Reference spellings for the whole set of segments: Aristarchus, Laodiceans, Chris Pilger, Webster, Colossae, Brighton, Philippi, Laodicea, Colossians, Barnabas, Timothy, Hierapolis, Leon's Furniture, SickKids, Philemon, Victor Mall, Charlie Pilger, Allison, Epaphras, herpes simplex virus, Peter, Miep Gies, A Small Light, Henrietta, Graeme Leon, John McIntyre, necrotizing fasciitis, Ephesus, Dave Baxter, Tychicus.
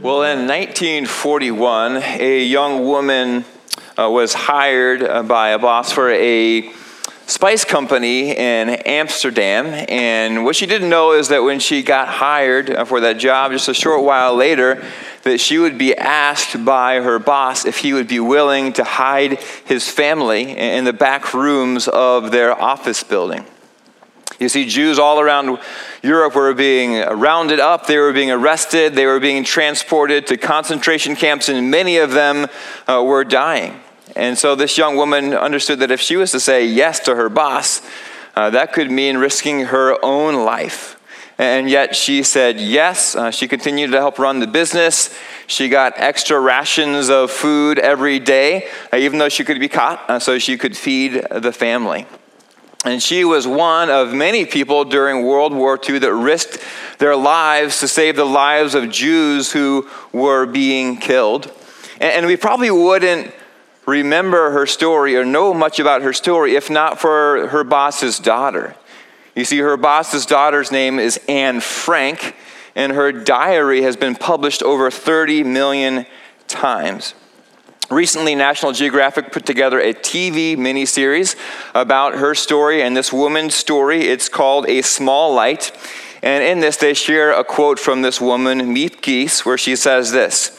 Well, in 1941, a young woman was hired by a boss for a spice company in Amsterdam, and what she didn't know is that when she got hired for that job just a short while later, that she would be asked by her boss if he would be willing to hide his family in the back rooms of their office building. You see, Jews all around Europe were being rounded up, they were being arrested, they were being transported to concentration camps, and many of them were dying. And so this young woman understood that if she was to say yes to her boss, that could mean risking her own life. And yet she said yes. She continued to help run the business. She got extra rations of food every day, even though she could be caught, so she could feed the family. And she was one of many people during World War II that risked their lives to save the lives of Jews who were being killed. And we probably wouldn't remember her story or know much about her story if not for her boss's daughter. You see, her boss's daughter's name is Anne Frank, and her diary has been published over 30 million times. Recently, National Geographic put together a TV miniseries about her story and this woman's story. It's called A Small Light. And in this, they share a quote from this woman, Miep Gies, where she says this: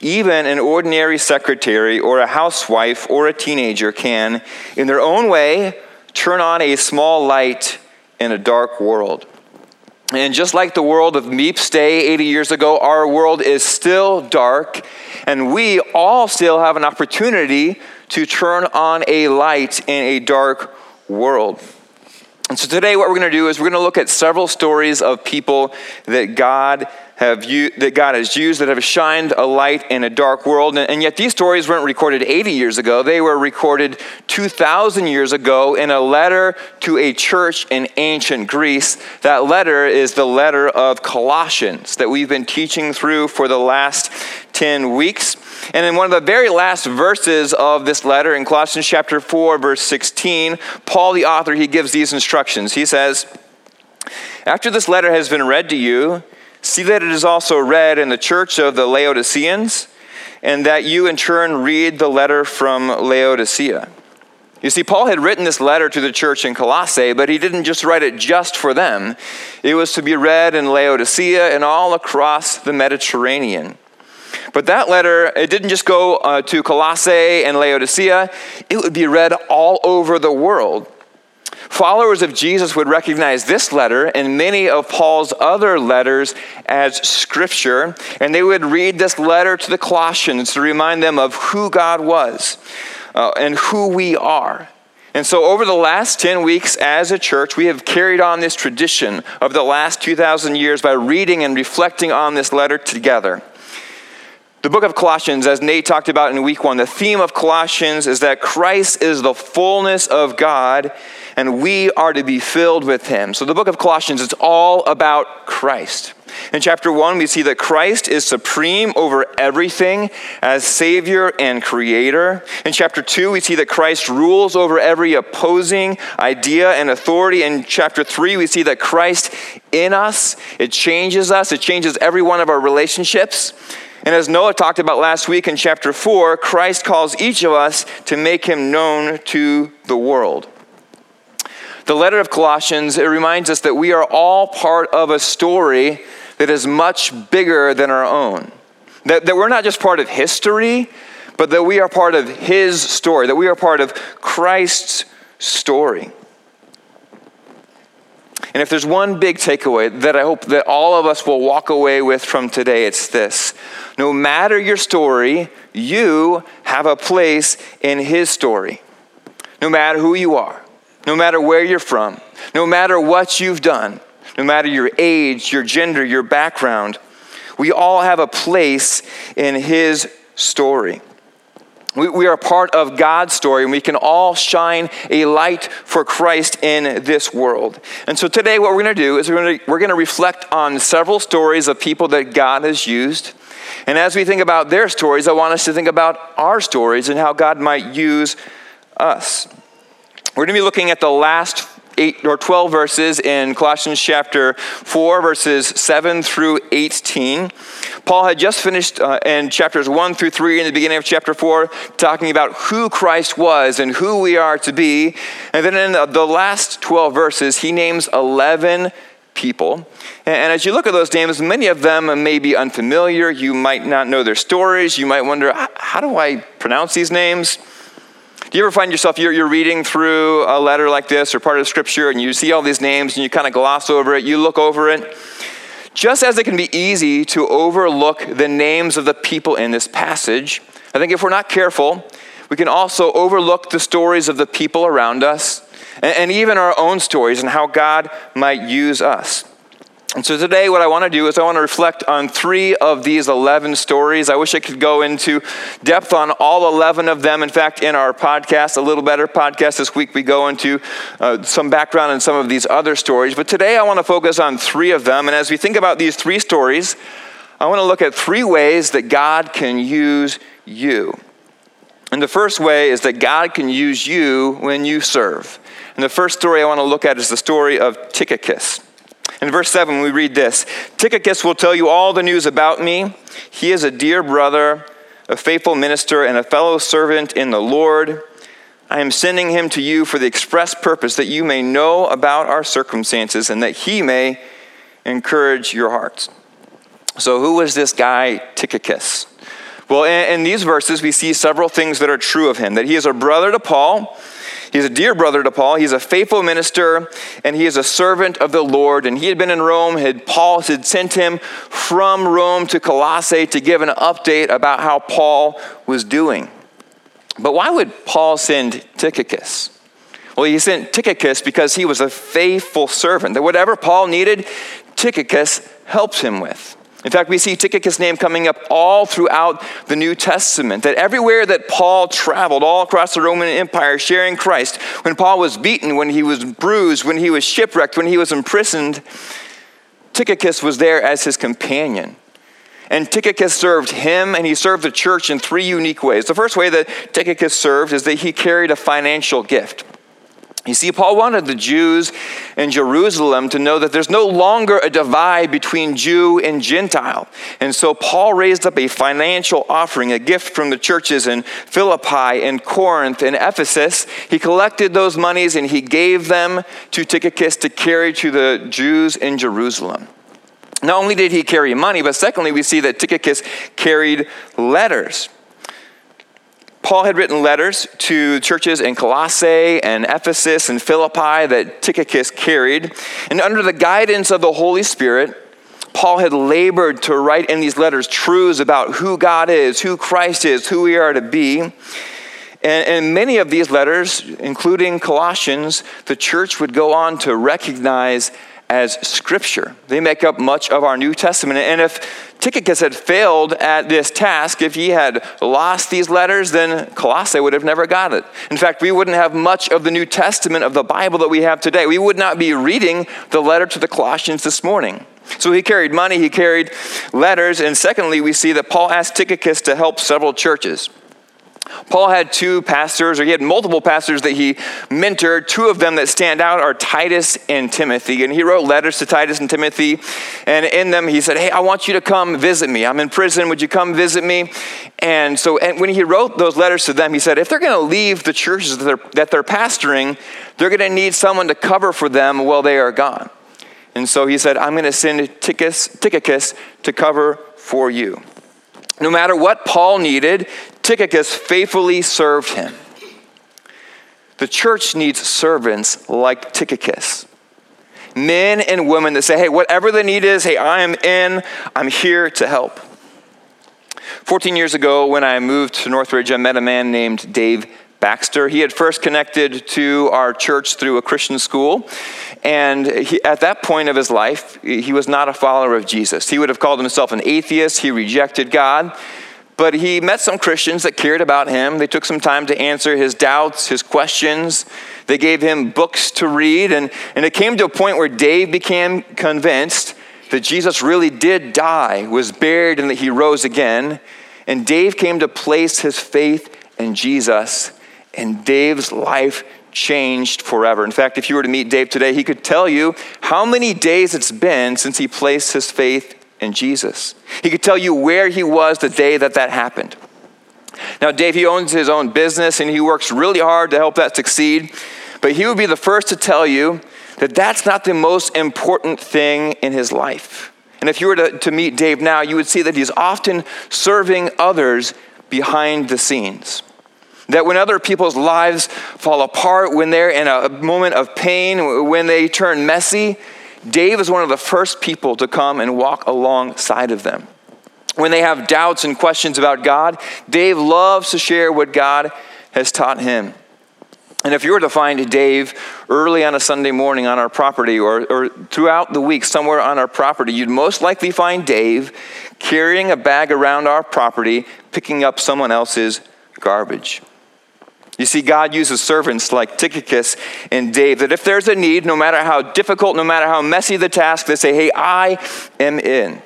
"Even an ordinary secretary or a housewife or a teenager can, in their own way, turn on a small light in a dark world." And just like the world of Meep's day 80 years ago, our world is still dark, and we all still have an opportunity to turn on a light in a dark world. And so today what we're going to do is we're going to look at several stories of people that God has used that have shined a light in a dark world. And yet these stories weren't recorded 80 years ago. They were recorded 2,000 years ago in a letter to a church in ancient Greece. That letter is the letter of Colossians that we've been teaching through for the last 10 weeks. And in one of the very last verses of this letter, in Colossians chapter 4, verse 16, Paul, the author, he gives these instructions. He says, "After this letter has been read to you, see that it is also read in the church of the Laodiceans, and that you in turn read the letter from Laodicea." You see, Paul had written this letter to the church in Colossae, but he didn't just write it just for them. It was to be read in Laodicea and all across the Mediterranean. But that letter, it didn't just go to Colossae and Laodicea. It would be read all over the world. Followers of Jesus would recognize this letter and many of Paul's other letters as scripture, and they would read this letter to the Colossians to remind them of who God was and who we are. And so over the last 10 weeks as a church, we have carried on this tradition of the last 2,000 years by reading and reflecting on this letter together. The book of Colossians, as Nate talked about in week one, the theme of Colossians is that Christ is the fullness of God, and we are to be filled with him. So the book of Colossians is all about Christ. In chapter 1, we see that Christ is supreme over everything as Savior and Creator. In chapter 2, we see that Christ rules over every opposing idea and authority. In chapter 3, we see that Christ in us. It changes every one of our relationships. And as Noah talked about last week in chapter 4, Christ calls each of us to make him known to the world. The letter of Colossians, it reminds us that we are all part of a story that is much bigger than our own. That we're not just part of history, but that we are part of his story, that we are part of Christ's story. And if there's one big takeaway that I hope that all of us will walk away with from today, it's this: no matter your story, you have a place in his story. No matter who you are, no matter where you're from, no matter what you've done, no matter your age, your gender, your background, we all have a place in his story. We are part of God's story, and we can all shine a light for Christ in this world. And so today what we're going to do is we're going to reflect on several stories of people that God has used. And as we think about their stories, I want us to think about our stories and how God might use us. We're going to be looking at the last 8 or 12 verses in Colossians chapter 4, verses 7 through 18. Paul had just finished in chapters 1 through 3 in the beginning of chapter 4, talking about who Christ was and who we are to be. And then in the last 12 verses, he names 11 people. And as you look at those names, many of them may be unfamiliar. You might not know their stories. You might wonder, how do I pronounce these names? Do you ever find yourself, you're reading through a letter like this or part of scripture, and you see all these names and you kind of gloss over it, you look over it? Just as it can be easy to overlook the names of the people in this passage, I think if we're not careful, we can also overlook the stories of the people around us and even our own stories and how God might use us. And so today what I want to do is I want to reflect on 3 of these 11 stories. I wish I could go into depth on all 11 of them. In fact, in our podcast, A Little Better podcast this week, we go into some background on some of these other stories. But today I want to focus on 3 of them. And as we think about these 3 stories, I want to look at 3 ways that God can use you. And the first way is that God can use you when you serve. And the first story I want to look at is the story of Tychicus. In verse 7, we read this: Tychicus will tell you all the news about me. He is a dear brother, a faithful minister, and a fellow servant in the Lord. I am sending him to you for the express purpose that you may know about our circumstances and that he may encourage your hearts. So who was this guy, Tychicus? Well, in these verses, we see several things that are true of him, that he is a brother to Paul. He's a dear brother to Paul. He's a faithful minister, and he is a servant of the Lord. And he had been in Rome. Paul had sent him from Rome to Colossae to give an update about how Paul was doing. But why would Paul send Tychicus? Well, he sent Tychicus because he was a faithful servant, that whatever Paul needed, Tychicus helped him with. In fact, we see Tychicus' name coming up all throughout the New Testament, that everywhere that Paul traveled, all across the Roman Empire, sharing Christ, when Paul was beaten, when he was bruised, when he was shipwrecked, when he was imprisoned, Tychicus was there as his companion. And Tychicus served him, and he served the church in 3 unique ways. The first way that Tychicus served is that he carried a financial gift. You see, Paul wanted the Jews in Jerusalem to know that there's no longer a divide between Jew and Gentile. And so Paul raised up a financial offering, a gift from the churches in Philippi and Corinth and Ephesus. He collected those monies and he gave them to Tychicus to carry to the Jews in Jerusalem. Not only did he carry money, but secondly, we see that Tychicus carried letters. Paul had written letters to churches in Colossae and Ephesus and Philippi that Tychicus carried. And under the guidance of the Holy Spirit, Paul had labored to write in these letters truths about who God is, who Christ is, who we are to be. And many of these letters, including Colossians, the church would go on to recognize as Scripture. They make up much of our New Testament. And if Tychicus had failed at this task, if he had lost these letters, then Colossae would have never got it. In fact, we wouldn't have much of the New Testament of the Bible that we have today. We would not be reading the letter to the Colossians this morning. So he carried money, he carried letters, and secondly, we see that Paul asked Tychicus to help several churches. Paul had 2 pastors, or he had multiple pastors that he mentored. 2 of them that stand out are Titus and Timothy. And he wrote letters to Titus and Timothy. And in them, he said, hey, I want you to come visit me. I'm in prison. Would you come visit me? And so when he wrote those letters to them, he said, if they're going to leave the churches that they're pastoring, they're going to need someone to cover for them while they are gone. And so he said, I'm going to send Tychicus to cover for you. No matter what Paul needed, Tychicus faithfully served him. The church needs servants like Tychicus. Men and women that say, hey, whatever the need is, hey, I am in, I'm here to help. 14 years ago, when I moved to Northridge, I met a man named Dave Baxter. He had first connected to our church through a Christian school, and at that point of his life, he was not a follower of Jesus. He would have called himself an atheist. He rejected God, but he met some Christians that cared about him. They took some time to answer his doubts, his questions. They gave him books to read, and it came to a point where Dave became convinced that Jesus really did die, was buried, and that he rose again, and Dave came to place his faith in Jesus. And Dave's life changed forever. In fact, if you were to meet Dave today, he could tell you how many days it's been since he placed his faith in Jesus. He could tell you where he was the day that happened. Now, Dave, he owns his own business, and he works really hard to help that succeed, but he would be the first to tell you that that's not the most important thing in his life. And if you were to meet Dave now, you would see that he's often serving others behind the scenes. That when other people's lives fall apart, when they're in a moment of pain, when they turn messy, Dave is one of the first people to come and walk alongside of them. When they have doubts and questions about God, Dave loves to share what God has taught him. And if you were to find Dave early on a Sunday morning on our property or throughout the week somewhere on our property, you'd most likely find Dave carrying a bag around our property, picking up someone else's garbage. You see, God uses servants like Tychicus and Dave that if there's a need, no matter how difficult, no matter how messy the task, they say, hey, I am in.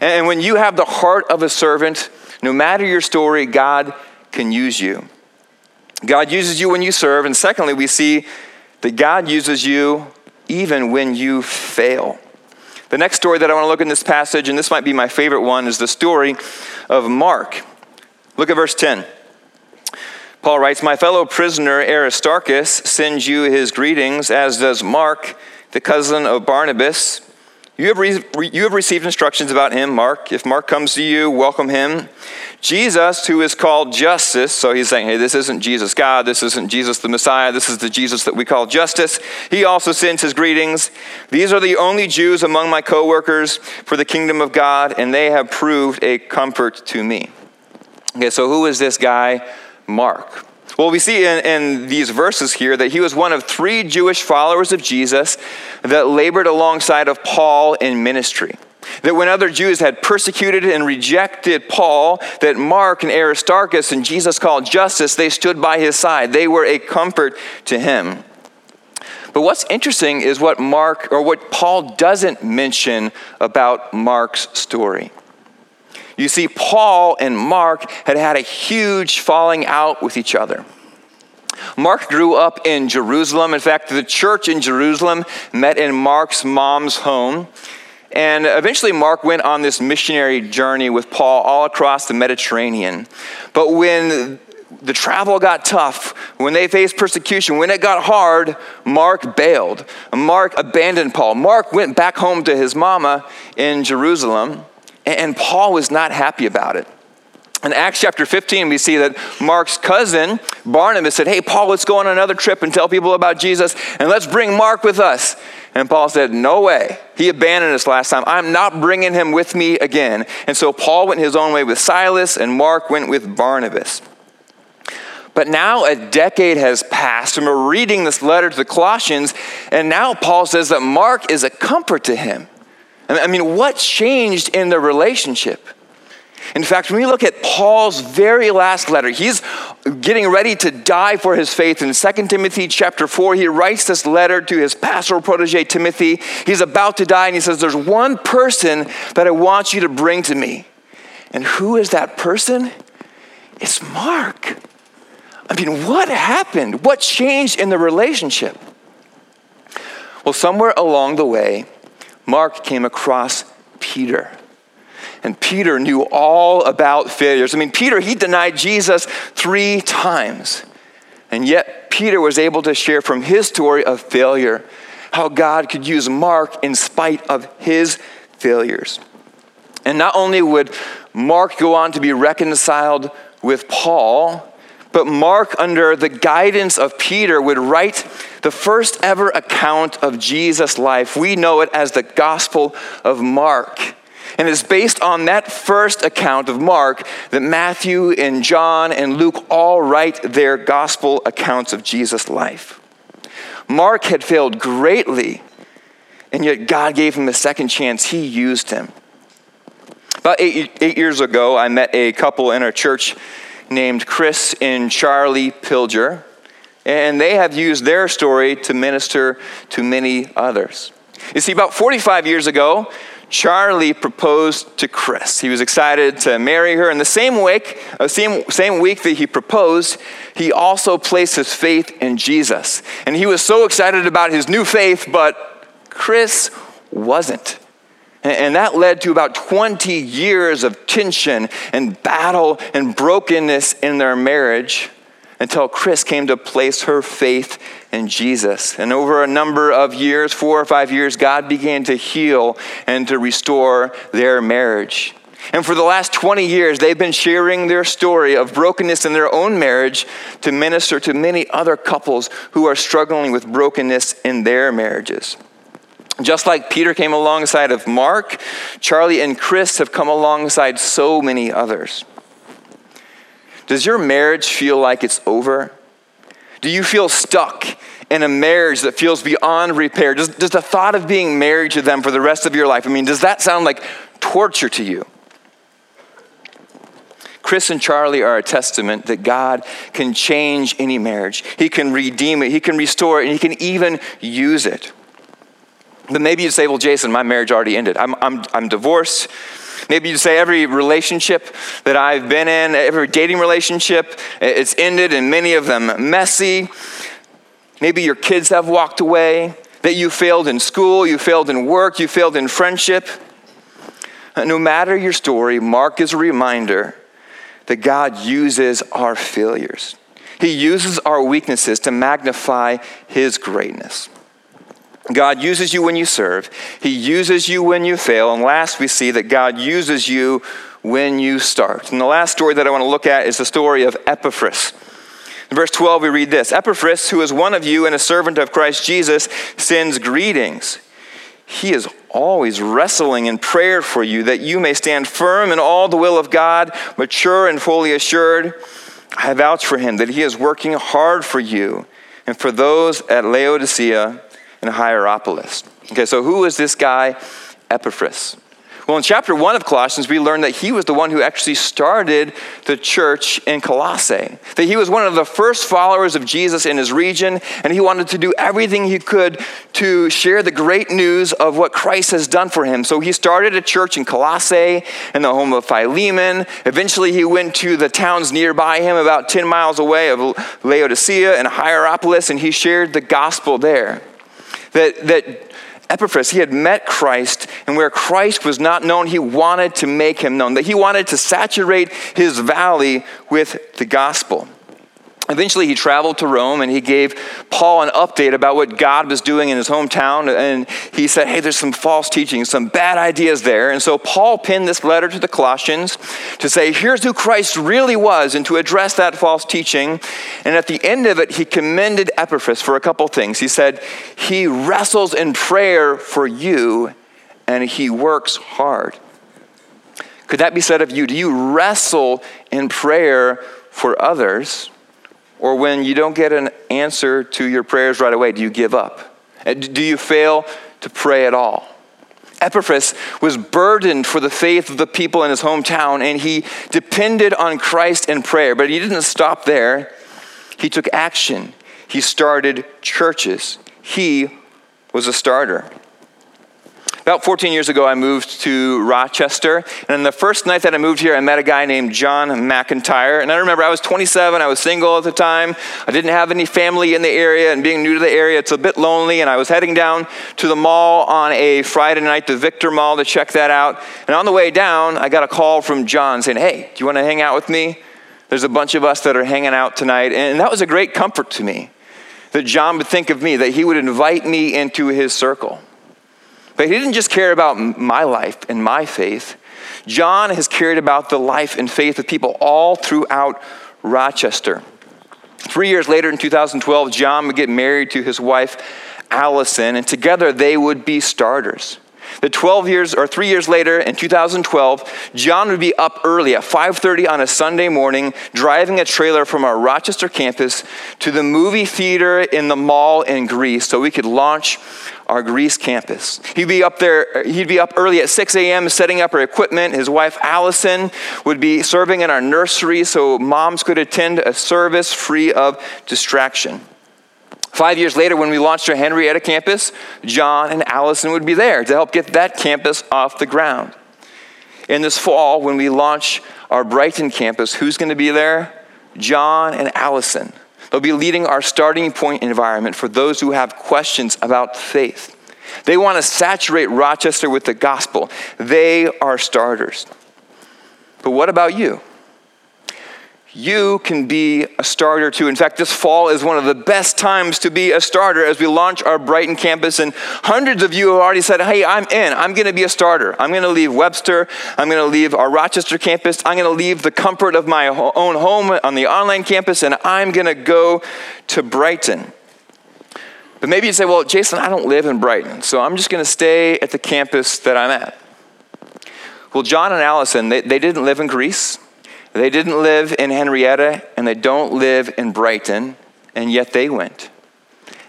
And when you have the heart of a servant, no matter your story, God can use you. God uses you when you serve. And secondly, we see that God uses you even when you fail. The next story that I want to look in this passage, and this might be my favorite one, is the story of Mark. Look at verse 10. Paul writes, "My fellow prisoner Aristarchus sends you his greetings, as does Mark, the cousin of Barnabas. You have received instructions about him, Mark. If Mark comes to you, welcome him. Jesus, who is called Justice," so he's saying, hey, this isn't Jesus God, this isn't Jesus the Messiah, this is the Jesus that we call Justice. "He also sends his greetings. These are the only Jews among my co-workers for the kingdom of God, and they have proved a comfort to me." Okay, so who is this guy, Mark? Well, we see in these verses here that he was one of 3 Jewish followers of Jesus that labored alongside of Paul in ministry. That when other Jews had persecuted and rejected Paul, that Mark and Aristarchus and Jesus called Justice, they stood by his side. They were a comfort to him. But what's interesting is what Paul doesn't mention about Mark's story. You see, Paul and Mark had a huge falling out with each other. Mark grew up in Jerusalem. In fact, the church in Jerusalem met in Mark's mom's home. And eventually Mark went on this missionary journey with Paul all across the Mediterranean. But when the travel got tough, when they faced persecution, when it got hard, Mark bailed. Mark abandoned Paul. Mark went back home to his mama in Jerusalem. And Paul was not happy about it. In Acts chapter 15, we see that Mark's cousin, Barnabas, said, hey, Paul, let's go on another trip and tell people about Jesus, and let's bring Mark with us. And Paul said, no way. He abandoned us last time. I'm not bringing him with me again. And so Paul went his own way with Silas, and Mark went with Barnabas. But now a decade has passed, and we're reading this letter to the Colossians, and now Paul says that Mark is a comfort to him. I mean, what changed in the relationship? In fact, when we look at Paul's very last letter, he's getting ready to die for his faith. In 2 Timothy chapter 4, he writes this letter to his pastoral protege, Timothy. He's about to die, and he says, there's one person that I want you to bring to me. And who is that person? It's Mark. I mean, what happened? What changed in the relationship? Well, somewhere along the way, Mark came across Peter. And Peter knew all about failures. I mean, Peter, he denied Jesus 3 times. And yet, Peter was able to share from his story of failure, how God could use Mark in spite of his failures. And not only would Mark go on to be reconciled with Paul, but Mark, under the guidance of Peter, would write the first ever account of Jesus' life. We know it as the Gospel of Mark. And it's based on that first account of Mark that Matthew and John and Luke all write their gospel accounts of Jesus' life. Mark had failed greatly, and yet God gave him a second chance. He used him. About eight years ago, I met a couple in our church named Chris and Charlie Pilger, and they have used their story to minister to many others. You see, about 45 years ago, Charlie proposed to Chris. He was excited to marry her. And the same week that he proposed, he also placed his faith in Jesus. And he was so excited about his new faith, but Chris wasn't. And that led to about 20 years of tension and battle and brokenness in their marriage until Chris came to place her faith in Jesus. And over a number of years, 4 or 5 years, God began to heal and to restore their marriage. And for the last 20 years, they've been sharing their story of brokenness in their own marriage to minister to many other couples who are struggling with brokenness in their marriages. Just like Peter came alongside of Mark, Charlie and Chris have come alongside so many others. Does your marriage feel like it's over? Do you feel stuck in a marriage that feels beyond repair? Does the thought of being married to them for the rest of your life, does that sound like torture to you? Chris and Charlie are a testament that God can change any marriage. He can redeem it, he can restore it, and he can even use it. But maybe you say, well, Jason, my marriage already ended. I'm divorced. Maybe you say every relationship that I've been in, every dating relationship, it's ended, and many of them messy. Maybe your kids have walked away, that you failed in school, you failed in work, you failed in friendship. No matter your story, Mark is a reminder that God uses our failures. He uses our weaknesses to magnify his greatness. God uses you when you serve. He uses you when you fail. And last, we see that God uses you when you start. And the last story that I want to look at is the story of Epaphras. In verse 12, we read this. Epaphras, who is one of you and a servant of Christ Jesus, sends greetings. He is always wrestling in prayer for you, that you may stand firm in all the will of God, mature and fully assured. I vouch for him that he is working hard for you and for those at Laodicea and Hierapolis. Okay, so who is this guy, Epaphras? Well, in chapter 1 of Colossians, we learned that he was the one who actually started the church in Colossae, that he was one of the first followers of Jesus in his region, and he wanted to do everything he could to share the great news of what Christ has done for him. So he started a church in Colossae, in the home of Philemon. Eventually, he went to the towns nearby him, about 10 miles away, of Laodicea and Hierapolis, and he shared the gospel there. That Epaphras, he had met Christ, and where Christ was not known, he wanted to make him known, that he wanted to saturate his valley with the gospel. Eventually, he traveled to Rome, and he gave Paul an update about what God was doing in his hometown, and he said, hey, there's some false teaching, some bad ideas there. And so Paul penned this letter to the Colossians to say, here's who Christ really was, and to address that false teaching. And at the end of it, he commended Epaphras for a couple things. He said, he wrestles in prayer for you, and he works hard. Could that be said of you? Do you wrestle in prayer for others? Or when you don't get an answer to your prayers right away, do you give up? Do you fail to pray at all? Epaphras was burdened for the faith of the people in his hometown, and he depended on Christ in prayer. But he didn't stop there. He took action. He started churches. He was a starter. About 14 years ago, I moved to Rochester, and the first night that I moved here, I met a guy named John McIntyre, and I remember I was 27, I was single at the time, I didn't have any family in the area, and being new to the area, it's a bit lonely, and I was heading down to the mall on a Friday night, the Victor Mall, to check that out, and on the way down, I got a call from John saying, hey, do you want to hang out with me? There's a bunch of us that are hanging out tonight, and that was a great comfort to me, that John would think of me, that he would invite me into his circle. But he didn't just care about my life and my faith. John has cared about the life and faith of people all throughout Rochester. 3 years later, in 2012, John would get married to his wife, Allison, and together they would be starters. 3 years later, in 2012, John would be up early at 5:30 on a Sunday morning, driving a trailer from our Rochester campus to the movie theater in the mall in Greece, so we could launch our Greece campus. He'd be up early at 6 a.m. setting up our equipment. His wife, Allison, would be serving in our nursery so moms could attend a service free of distraction. 5 years later, when we launched our Henrietta campus, John and Allison would be there to help get that campus off the ground. And this fall, when we launch our Brighton campus, who's going to be there? John and Allison. They'll be leading our starting point environment for those who have questions about faith. They want to saturate Rochester with the gospel. They are starters. But what about you? You can be a starter too. In fact, this fall is one of the best times to be a starter as we launch our Brighton campus. And hundreds of you have already said, hey, I'm in. I'm going to be a starter. I'm going to leave Webster. I'm going to leave our Rochester campus. I'm going to leave the comfort of my own home on the online campus, and I'm going to go to Brighton. But maybe you say, well, Jason, I don't live in Brighton, so I'm just going to stay at the campus that I'm at. Well, John and Allison, they didn't live in Greece. They didn't live in Henrietta, and they don't live in Brighton, and yet they went.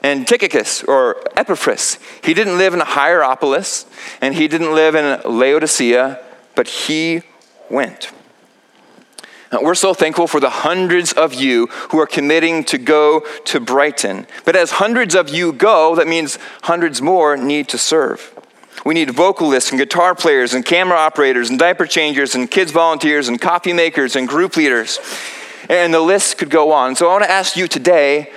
And Tychicus, or Epaphras, he didn't live in Hierapolis, and he didn't live in Laodicea, but he went. Now, we're so thankful for the hundreds of you who are committing to go to Brighton. But as hundreds of you go, that means hundreds more need to serve. We need vocalists and guitar players and camera operators and diaper changers and kids volunteers and coffee makers and group leaders. And the list could go on. So I want to ask you today,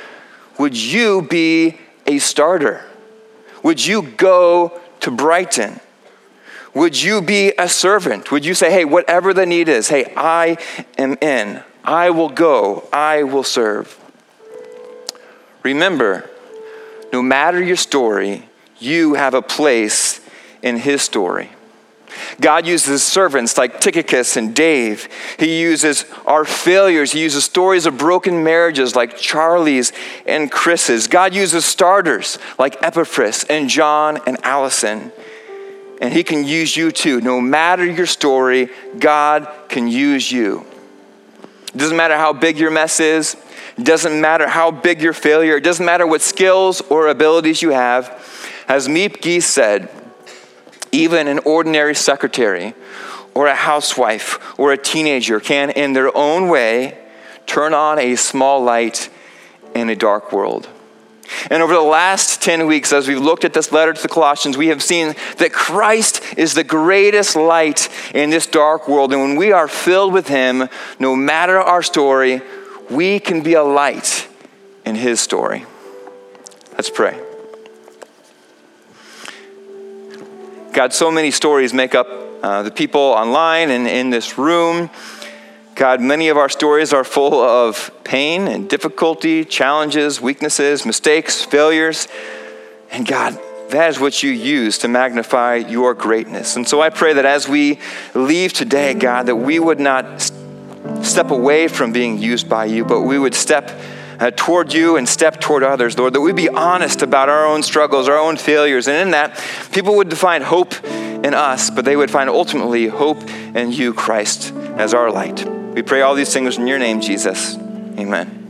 would you be a starter? Would you go to Brighton? Would you be a servant? Would you say, hey, whatever the need is, hey, I am in. I will go. I will serve. Remember, no matter your story, you have a place in his story. God uses servants like Tychicus and Dave. He uses our failures. He uses stories of broken marriages like Charlie's and Chris's. God uses starters like Epaphras and John and Allison. And he can use you too. No matter your story, God can use you. It doesn't matter how big your mess is. It doesn't matter how big your failure. It doesn't matter what skills or abilities you have. As Miep Gies said, even an ordinary secretary or a housewife or a teenager can, in their own way, turn on a small light in a dark world. And over the last 10 weeks, as we've looked at this letter to the Colossians, we have seen that Christ is the greatest light in this dark world. And when we are filled with him, no matter our story, we can be a light in his story. Let's pray. God, so many stories make up the people online and in this room. God, many of our stories are full of pain and difficulty, challenges, weaknesses, mistakes, failures. And God, that is what you use to magnify your greatness. And so I pray that as we leave today, God, that we would not step away from being used by you, but we would step toward you and step toward others, Lord, that we be honest about our own struggles, our own failures. And in that, people would find hope in us, but they would find ultimately hope in you, Christ, as our light. We pray all these things in your name, Jesus. Amen.